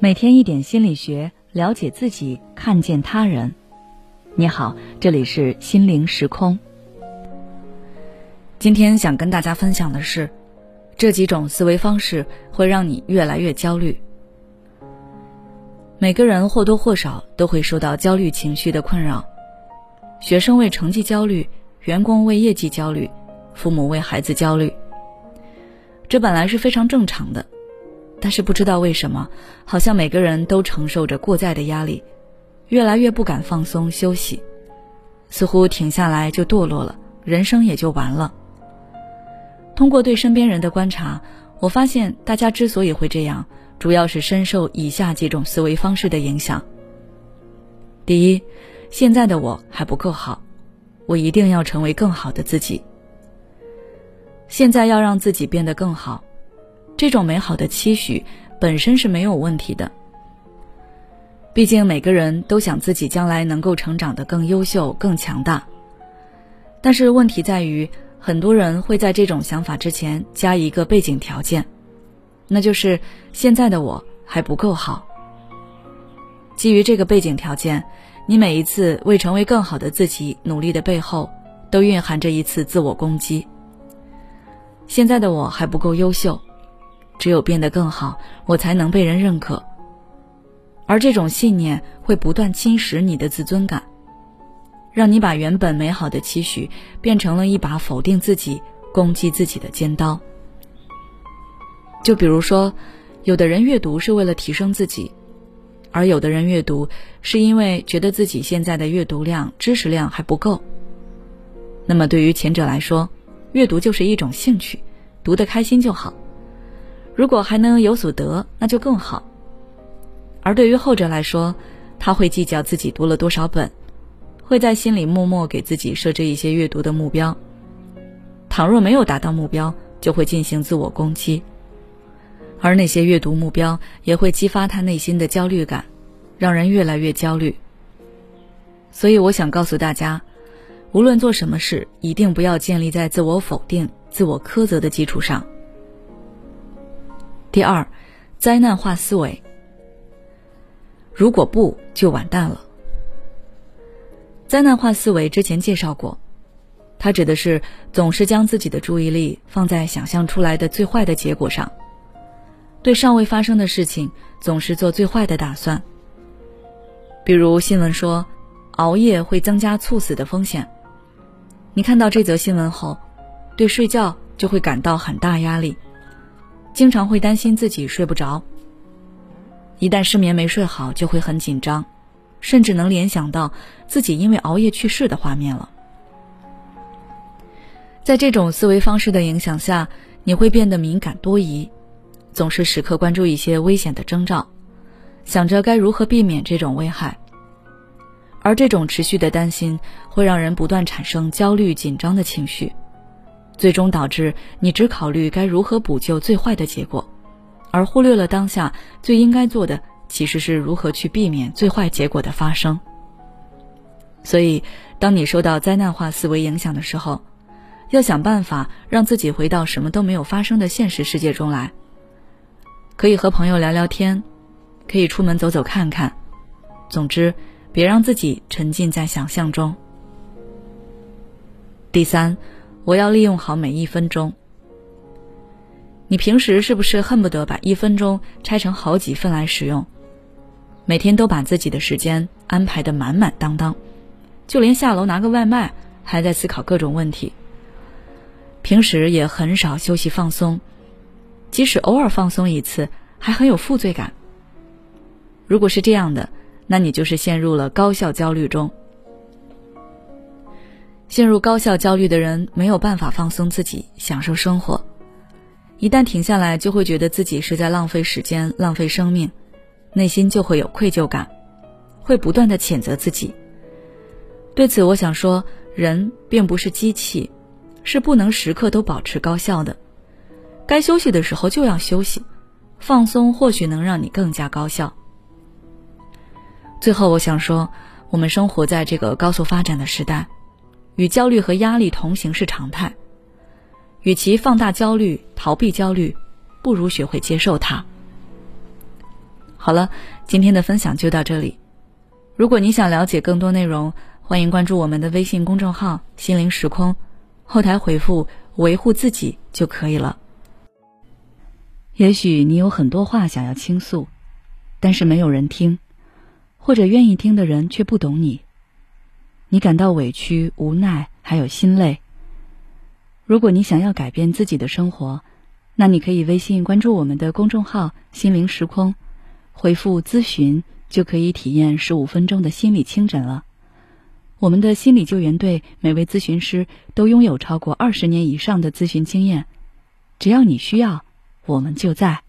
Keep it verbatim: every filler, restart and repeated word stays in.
每天一点心理学，了解自己，看见他人。你好，这里是心灵时空。今天想跟大家分享的是，这几种思维方式会让你越来越焦虑。每个人或多或少都会受到焦虑情绪的困扰，学生为成绩焦虑，员工为业绩焦虑，父母为孩子焦虑，这本来是非常正常的。但是不知道为什么，好像每个人都承受着过载的压力，越来越不敢放松休息，似乎停下来就堕落了，人生也就完了。通过对身边人的观察，我发现大家之所以会这样，主要是深受以下几种思维方式的影响。第一，现在的我还不够好，我一定要成为更好的自己。现在要让自己变得更好，这种美好的期许本身是没有问题的，毕竟每个人都想自己将来能够成长得更优秀更强大。但是问题在于，很多人会在这种想法之前加一个背景条件，那就是现在的我还不够好。基于这个背景条件，你每一次为成为更好的自己努力的背后，都蕴含着一次自我攻击。现在的我还不够优秀，只有变得更好，我才能被人认可。而这种信念会不断侵蚀你的自尊感，让你把原本美好的期许变成了一把否定自己、攻击自己的尖刀。就比如说，有的人阅读是为了提升自己，而有的人阅读是因为觉得自己现在的阅读量、知识量还不够。那么对于前者来说，阅读就是一种兴趣，读得开心就好，如果还能有所得，那就更好。而对于后者来说，他会计较自己读了多少本，会在心里默默给自己设置一些阅读的目标，倘若没有达到目标，就会进行自我攻击。而那些阅读目标也会激发他内心的焦虑感，让人越来越焦虑。所以我想告诉大家，无论做什么事，一定不要建立在自我否定、自我苛责的基础上。第二，灾难化思维。如果不，就完蛋了。灾难化思维之前介绍过，它指的是总是将自己的注意力放在想象出来的最坏的结果上，对尚未发生的事情总是做最坏的打算。比如新闻说，熬夜会增加猝死的风险，你看到这则新闻后，对睡觉就会感到很大压力，经常会担心自己睡不着，一旦失眠没睡好就会很紧张，甚至能联想到自己因为熬夜去世的画面了。在这种思维方式的影响下，你会变得敏感多疑，总是时刻关注一些危险的征兆，想着该如何避免这种危害。而这种持续的担心会让人不断产生焦虑紧张的情绪，最终导致你只考虑该如何补救最坏的结果，而忽略了当下最应该做的其实是如何去避免最坏结果的发生。所以当你受到灾难化思维影响的时候，要想办法让自己回到什么都没有发生的现实世界中来，可以和朋友聊聊天，可以出门走走看看，总之别让自己沉浸在想象中。第三，我要利用好每一分钟。你平时是不是恨不得把一分钟拆成好几份来使用？每天都把自己的时间安排得满满当当，就连下楼拿个外卖还在思考各种问题。平时也很少休息放松，即使偶尔放松一次，还很有负罪感。如果是这样的，那你就是陷入了高效焦虑中。陷入高效焦虑的人没有办法放松自己，享受生活，一旦停下来就会觉得自己是在浪费时间、浪费生命，内心就会有愧疚感，会不断地谴责自己。对此我想说，人并不是机器，是不能时刻都保持高效的，该休息的时候就要休息，放松或许能让你更加高效。最后我想说，我们生活在这个高速发展的时代，与焦虑和压力同行是常态，与其放大焦虑、逃避焦虑，不如学会接受它。好了，今天的分享就到这里。如果你想了解更多内容，欢迎关注我们的微信公众号心灵时空，后台回复维护自己就可以了。也许你有很多话想要倾诉，但是没有人听，或者愿意听的人却不懂你，你感到委屈、无奈，还有心累。如果你想要改变自己的生活，那你可以微信关注我们的公众号心灵时空，回复咨询就可以体验十五分钟的心理清诊了。我们的心理救援队每位咨询师都拥有超过二十年以上的咨询经验，只要你需要，我们就在。